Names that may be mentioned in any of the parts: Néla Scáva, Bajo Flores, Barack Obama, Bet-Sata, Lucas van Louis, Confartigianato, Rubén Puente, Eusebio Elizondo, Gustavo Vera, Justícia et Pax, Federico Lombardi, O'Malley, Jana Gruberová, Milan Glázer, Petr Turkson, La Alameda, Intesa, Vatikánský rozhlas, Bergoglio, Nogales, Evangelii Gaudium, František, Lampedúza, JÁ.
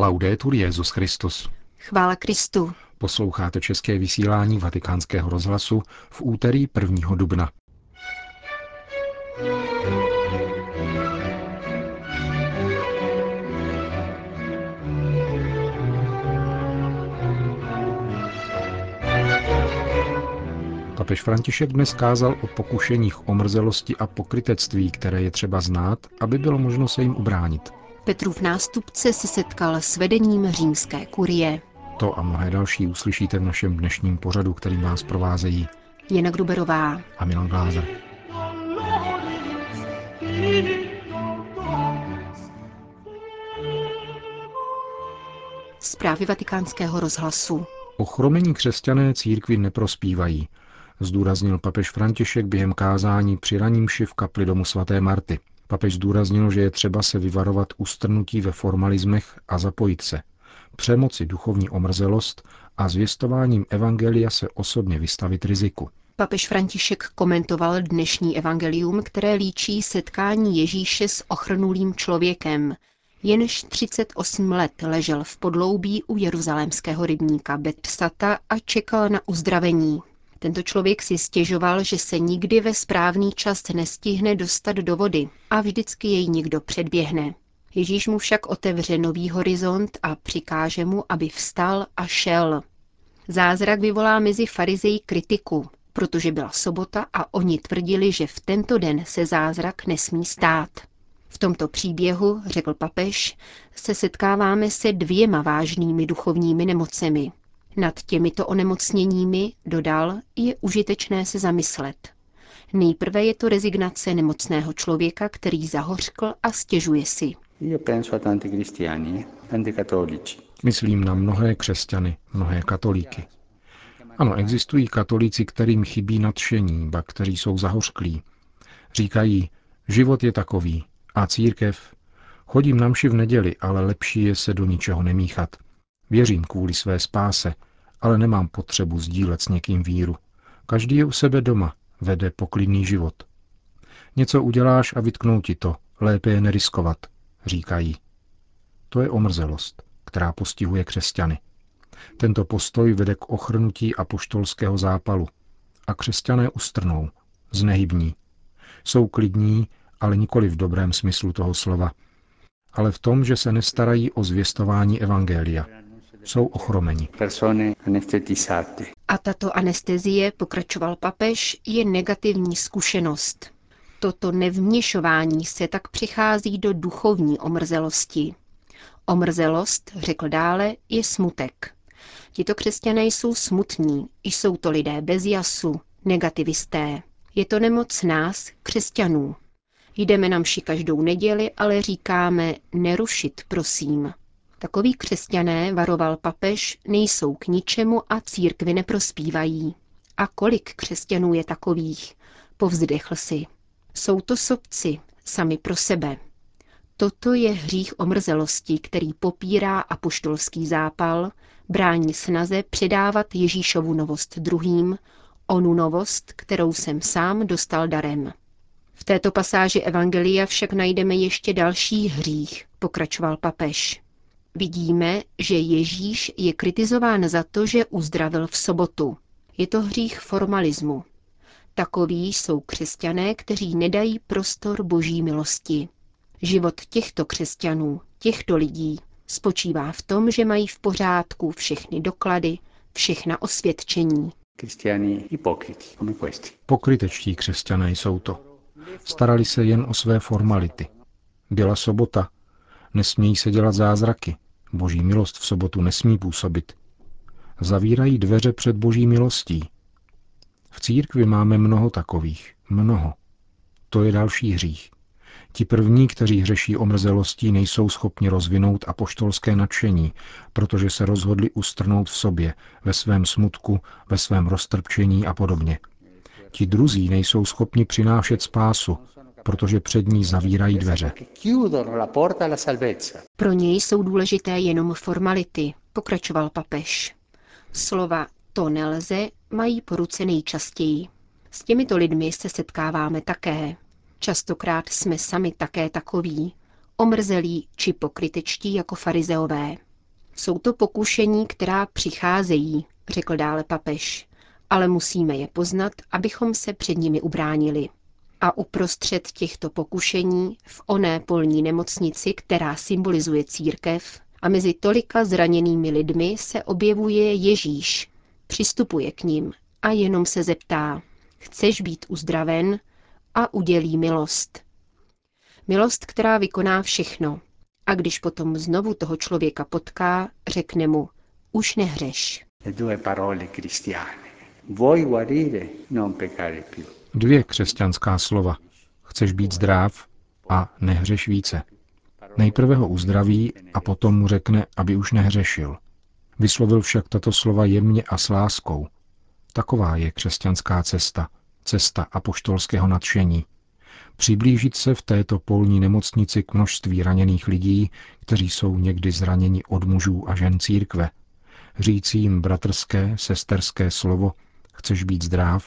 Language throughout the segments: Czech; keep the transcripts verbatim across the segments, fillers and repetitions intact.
Laudetur Jesus Christus. Chvála Kristu. Posloucháte české vysílání Vatikánského rozhlasu v úterý prvního dubna. Papež František dnes kázal o pokušeních omrzelosti a pokrytectví, které je třeba znát, aby bylo možno se jim ubránit. Petrův nástupce se setkal s vedením římské kurie. To a mnohé další uslyšíte v našem dnešním pořadu, kterým vás provázejí Jana Gruberová a Milan Glázer. Zprávy Vatikánského rozhlasu. Ochromení křesťané církvi neprospívají, zdůraznil papež František během kázání při raní mši v kapli domu svaté Marty. Papež zdůraznil, že je třeba se vyvarovat ustrnutí ve formalismech a zapojit se. Přemoci duchovní omrzelost a zvěstováním evangelia se osobně vystavit riziku. Papež František komentoval dnešní evangelium, které líčí setkání Ježíše s ochrnulým člověkem. Jenž třicet osm let ležel v podloubí u jeruzalémského rybníka Bet-Sata a čekal na uzdravení. Tento člověk si stěžoval, že se nikdy ve správný čas nestihne dostat do vody a vždycky jej někdo předběhne. Ježíš mu však otevře nový horizont a přikáže mu, aby vstal a šel. Zázrak vyvolá mezi farizeji kritiku, protože byla sobota a oni tvrdili, že v tento den se zázrak nesmí stát. V tomto příběhu, řekl papež, se setkáváme se dvěma vážnými duchovními nemocemi. Nad těmito onemocněními, dodal, je užitečné se zamyslet. Nejprve je to rezignace nemocného člověka, který zahořkl a stěžuje si. Myslím na mnohé křesťany, mnohé katolíky. Ano, existují katolíci, kterým chybí nadšení, ba kteří jsou zahořklí. Říkají, život je takový. A církev? Chodím na mši v neděli, ale lepší je se do ničeho nemíchat. Věřím kvůli své spáse, ale nemám potřebu sdílet s někým víru. Každý je u sebe doma, vede poklidný život. Něco uděláš a vytknou ti to, lépe je neriskovat, říkají. To je omrzelost, která postihuje křesťany. Tento postoj vede k ochrnutí apoštolského zápalu. A křesťané ustrnou, znehybní. Jsou klidní, ale nikoli v dobrém smyslu toho slova, ale v tom, že se nestarají o zvěstování evangelia. Jsou ochromeni. A tato anestezie, pokračoval papež, je negativní zkušenost. Toto nevměšování se tak přichází do duchovní omrzelosti. Omrzelost, řekl dále, je smutek. Tito křesťané jsou smutní, jsou to lidé bez jasu, negativisté. Je to nemoc nás, křesťanů. Jdeme na mši každou neděli, ale říkáme nerušit, prosím. Takoví křesťané, varoval papež, nejsou k ničemu a církvi neprospívají. A kolik křesťanů je takových? Povzdechl si. Jsou to sobci, sami pro sebe. Toto je hřích omrzelosti, který popírá apoštolský zápal, brání snaze předávat Ježíšovu novost druhým, onu novost, kterou jsem sám dostal darem. V této pasáži evangelia však najdeme ještě další hřích, pokračoval papež. Vidíme, že Ježíš je kritizován za to, že uzdravil v sobotu. Je to hřích formalismu. Takoví jsou křesťané, kteří nedají prostor boží milosti. Život těchto křesťanů, těchto lidí, spočívá v tom, že mají v pořádku všechny doklady, všechna osvědčení. Pokrytečtí křesťané jsou to. Starali se jen o své formality. Byla sobota. Nesmějí se dělat zázraky. Boží milost v sobotu nesmí působit. Zavírají dveře před boží milostí. V církvi máme mnoho takových. Mnoho. To je další hřích. Ti první, kteří hřeší omrzelostí, nejsou schopni rozvinout apoštolské nadšení, protože se rozhodli ustrnout v sobě, ve svém smutku, ve svém roztrpčení a podobně. Ti druzí nejsou schopni přinášet spásu, protože před ní zavírají dveře. Pro něj jsou důležité jenom formality, pokračoval papež. Slova to nelze mají po ruce nejčastěji. S těmito lidmi se setkáváme také. Častokrát jsme sami také takoví, omrzelí či pokrytečtí jako farizeové. Jsou to pokušení, která přicházejí, řekl dále papež, ale musíme je poznat, abychom se před nimi ubránili. A uprostřed těchto pokušení, v oné polní nemocnici, která symbolizuje církev, a mezi tolika zraněnými lidmi se objevuje Ježíš, přistupuje k nim a jenom se zeptá, chceš být uzdraven, a udělí milost. Milost, která vykoná všechno. A když potom znovu toho člověka potká, řekne mu, už nehřeš. Dvě křesťanská slova. Chceš být zdrav a nehřeš více. Nejprve ho uzdraví a potom mu řekne, aby už nehřešil. Vyslovil však tato slova jemně a s láskou. Taková je křesťanská cesta, cesta apoštolského nadšení. Přiblížit se v této polní nemocnici k množství raněných lidí, kteří jsou někdy zraněni od mužů a žen církve. Říci jim bratrské, sesterské slovo, chceš být zdrav,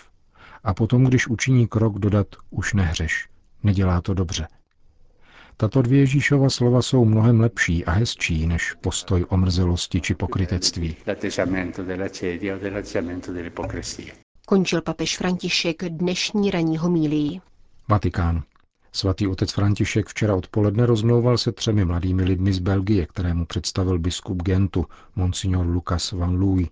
a potom, když učiní krok, dodat, už nehřeš, nedělá to dobře. Tato dvě Ježíšova slova jsou mnohem lepší a hezčí než postoj omrzelosti či pokrytectví. Končil papež František dnešní ranní homílii. Vatikán. Svatý otec František včera odpoledne rozmlouval se třemi mladými lidmi z Belgie, kterému představil biskup Gentu, monsignor Lucas van Louis.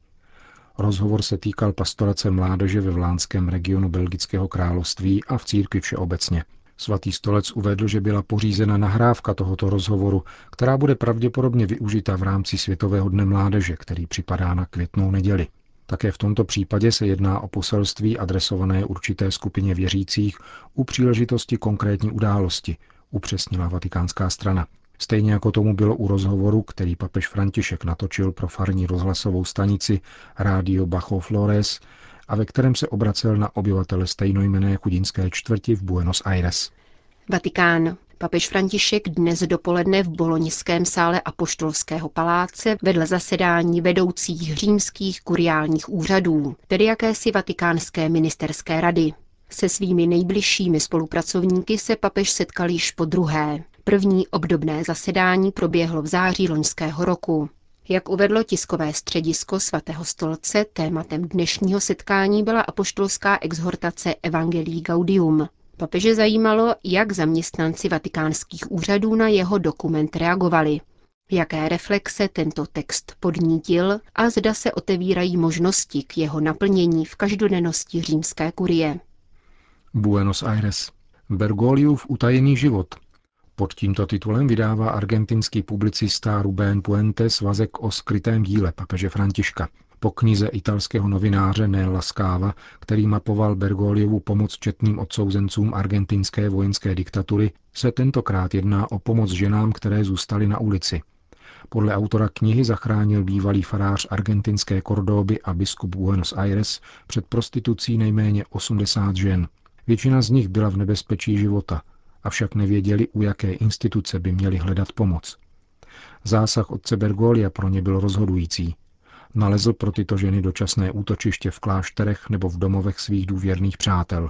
Rozhovor se týkal pastorace mládeže ve vlánském regionu Belgického království a v církvi všeobecně. Svatý stolec uvedl, že byla pořízena nahrávka tohoto rozhovoru, která bude pravděpodobně využita v rámci Světového dne mládeže, který připadá na Květnou neděli. Také v tomto případě se jedná o poselství adresované určité skupině věřících u příležitosti konkrétní události, upřesnila Vatikánská strana. Stejně jako tomu bylo u rozhovoru, který papež František natočil pro farní rozhlasovou stanici Rádio Bajo Flores a ve kterém se obracel na obyvatele stejnojmenné chudinské čtvrti v Buenos Aires. Vatikán. Papež František dnes dopoledne v boloňském sále Apoštolského paláce vedl zasedání vedoucích římských kuriálních úřadů, tedy jakési vatikánské ministerské rady. Se svými nejbližšími spolupracovníky se papež setkal již po druhé. První obdobné zasedání proběhlo v září loňského roku. Jak uvedlo tiskové středisko Svatého stolce, tématem dnešního setkání byla apoštolská exhortace Evangelii Gaudium. Papeže zajímalo, jak zaměstnanci vatikánských úřadů na jeho dokument reagovali, jaké reflexe tento text podnítil a zda se otevírají možnosti k jeho naplnění v každodennosti římské kurie. Buenos Aires. Bergogliův utajený život. Pod tímto titulem vydává argentinský publicista Rubén Puente svazek o skrytém díle papeže Františka. Po knize italského novináře Néla Scáva, který mapoval Bergogliovu pomoc četným odsouzencům argentinské vojenské diktatury, se tentokrát jedná o pomoc ženám, které zůstaly na ulici. Podle autora knihy zachránil bývalý farář argentinské Kordoby a biskup Buenos Aires před prostitucí nejméně osmdesát žen. Většina z nich byla v nebezpečí života, avšak nevěděli, u jaké instituce by měli hledat pomoc. Zásah otce Bergoglia pro ně byl rozhodující. Nalezl pro tyto ženy dočasné útočiště v klášterech nebo v domovech svých důvěrných přátel.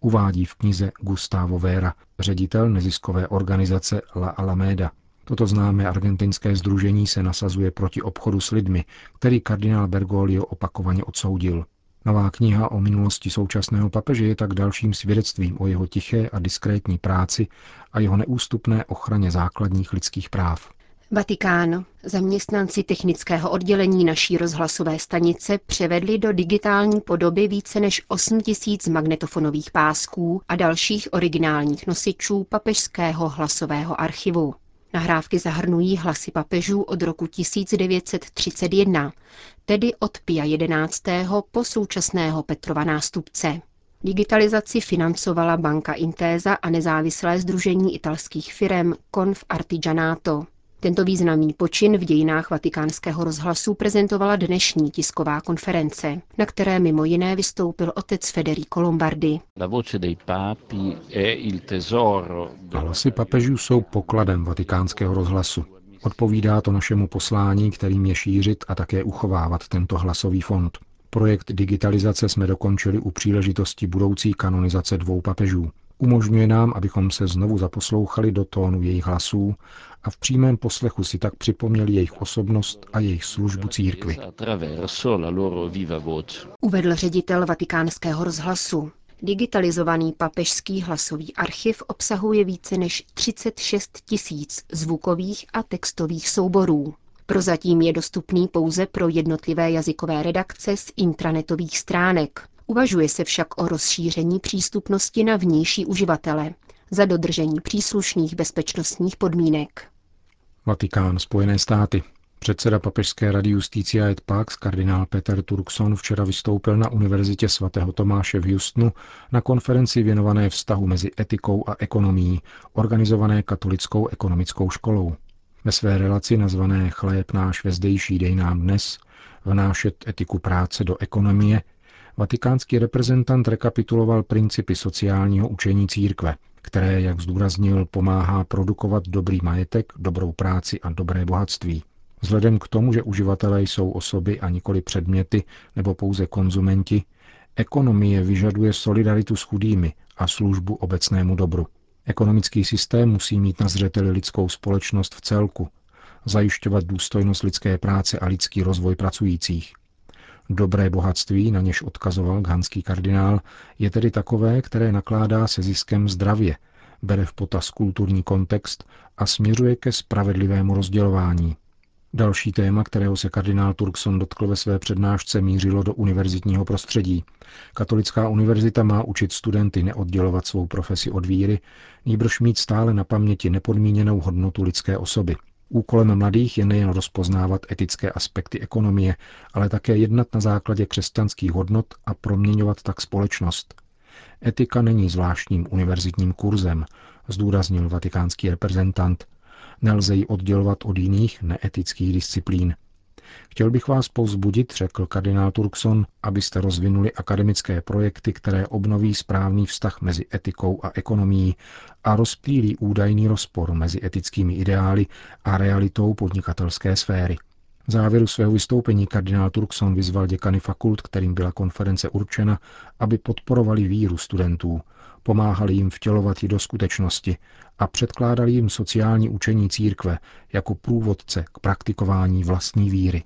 Uvádí v knize Gustavo Vera, ředitel neziskové organizace La Alameda. Toto známé argentinské sdružení se nasazuje proti obchodu s lidmi, který kardinál Bergoglio opakovaně odsoudil. Nová kniha o minulosti současného papeže je tak dalším svědectvím o jeho tiché a diskrétní práci a jeho neústupné ochraně základních lidských práv. Vatikán. Zaměstnanci technického oddělení naší rozhlasové stanice převedli do digitální podoby více než osm tisíc magnetofonových pásků a dalších originálních nosičů papežského hlasového archivu. Nahrávky zahrnují hlasy papežů od roku tisíc devět set třicet jedna, tedy od Pia jedenáctého po současného Petrova nástupce. Digitalizaci financovala banka Intesa a nezávislé sdružení italských firem Confartigianato. Tento významný počin v dějinách Vatikánského rozhlasu prezentovala dnešní tisková konference, na které mimo jiné vystoupil otec Federico Lombardi. Hlasy papežů jsou pokladem Vatikánského rozhlasu. Odpovídá to našemu poslání, kterým je šířit a také uchovávat tento hlasový fond. Projekt digitalizace jsme dokončili u příležitosti budoucí kanonizace dvou papežů, Umožňuje nám, abychom se znovu zaposlouchali do tónu jejich hlasů a v přímém poslechu si tak připomněli jejich osobnost a jejich službu církvi. Uvedl ředitel Vatikánského rozhlasu. Digitalizovaný papežský hlasový archiv obsahuje více než třicet šest tisíc zvukových a textových souborů. Prozatím je dostupný pouze pro jednotlivé jazykové redakce z intranetových stránek. Uvažuje se však o rozšíření přístupnosti na vnější uživatele za dodržení příslušných bezpečnostních podmínek. Vatikán, Spojené státy. Předseda papežské rady Justícia et Pax kardinál Petr Turkson včera vystoupil na Univerzitě svatého Tomáše v Houstonu na konferenci věnované vztahu mezi etikou a ekonomií, organizované katolickou ekonomickou školou. Ve své relaci nazvané Chléb náš vezdejší dej nám dnes, vnášet etiku práce do ekonomie, vatikánský reprezentant rekapituloval principy sociálního učení církve, které, jak zdůraznil, pomáhá produkovat dobrý majetek, dobrou práci a dobré bohatství. Vzhledem k tomu, že uživatelé jsou osoby a nikoli předměty nebo pouze konzumenti, ekonomie vyžaduje solidaritu s chudými a službu obecnému dobru. Ekonomický systém musí mít na zřeteli lidskou společnost v celku, zajišťovat důstojnost lidské práce a lidský rozvoj pracujících. Dobré bohatství, na něž odkazoval ghanský kardinál, je tedy takové, které nakládá se ziskem zdravě, bere v potaz kulturní kontext a směřuje ke spravedlivému rozdělování. Další téma, kterého se kardinál Turkson dotkl ve své přednášce, mířilo do univerzitního prostředí. Katolická univerzita má učit studenty neoddělovat svou profesi od víry, nýbrž mít stále na paměti nepodmíněnou hodnotu lidské osoby. Úkolem mladých je nejen rozpoznávat etické aspekty ekonomie, ale také jednat na základě křesťanských hodnot a proměňovat tak společnost. Etika není zvláštním univerzitním kurzem, zdůraznil vatikánský reprezentant. Nelze ji oddělovat od jiných neetických disciplín. Chtěl bych vás povzbudit, řekl kardinál Turkson, abyste rozvinuli akademické projekty, které obnoví správný vztah mezi etikou a ekonomií a rozptýlí údajný rozpor mezi etickými ideály a realitou podnikatelské sféry. V závěru svého vystoupení kardinál Turkson vyzval děkany fakult, kterým byla konference určena, aby podporovali víru studentů, pomáhali jim vtělovat ji do skutečnosti a předkládali jim sociální učení církve jako průvodce k praktikování vlastní víry.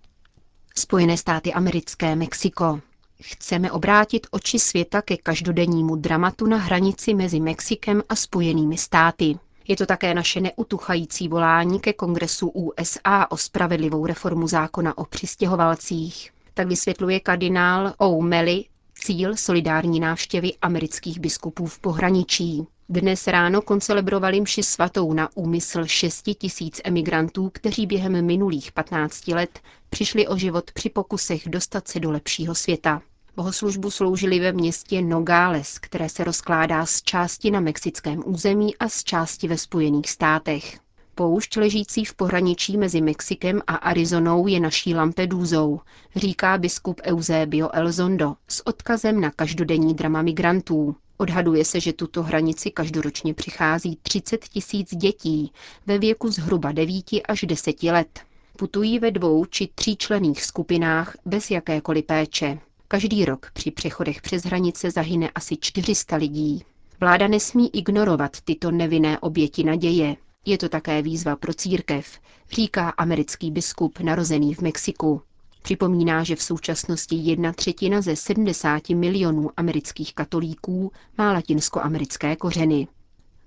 Spojené státy americké, Mexiko. Chceme obrátit oči světa ke každodennímu dramatu na hranici mezi Mexikem a Spojenými státy. Je to také naše neutuchající volání ke Kongresu U S A o spravedlivou reformu zákona o přistěhovalcích. Tak vysvětluje kardinál O'Malley cíl solidární návštěvy amerických biskupů v pohraničí. Dnes ráno koncelebrovali mši svatou na úmysl šesti tisíc emigrantů, kteří během minulých patnácti let přišli o život při pokusech dostat se do lepšího světa. Bohoslužbu sloužili ve městě Nogales, které se rozkládá z části na mexickém území a z části ve Spojených státech. Poušť ležící v pohraničí mezi Mexikem a Arizonou je naší Lampedúzou, říká biskup Eusebio Elizondo s odkazem na každodenní drama migrantů. Odhaduje se, že tuto hranici každoročně přichází třicet tisíc dětí ve věku zhruba devíti až deseti let. Putují ve dvou či tříčlenných skupinách bez jakékoliv péče. Každý rok při přechodech přes hranice zahyne asi čtyři sta lidí. Vláda nesmí ignorovat tyto nevinné oběti naděje. Je to také výzva pro církev, říká americký biskup narozený v Mexiku. Připomíná, že v současnosti jedna třetina ze sedmdesáti milionů amerických katolíků má latinskoamerické kořeny.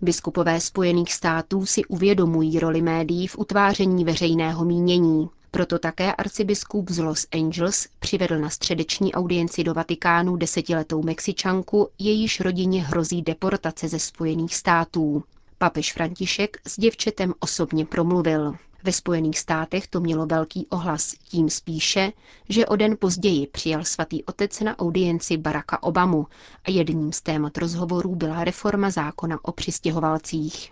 Biskupové Spojených států si uvědomují roli médií v utváření veřejného mínění. Proto také arcibiskup z Los Angeles přivedl na středeční audienci do Vatikánu desetiletou Mexičanku, jejíž rodině hrozí deportace ze Spojených států. Papež František s děvčetem osobně promluvil. Ve Spojených státech to mělo velký ohlas, tím spíše, že o den později přijal svatý otec na audienci Baracka Obamu a jedním z témat rozhovorů byla reforma zákona o přistěhovalcích.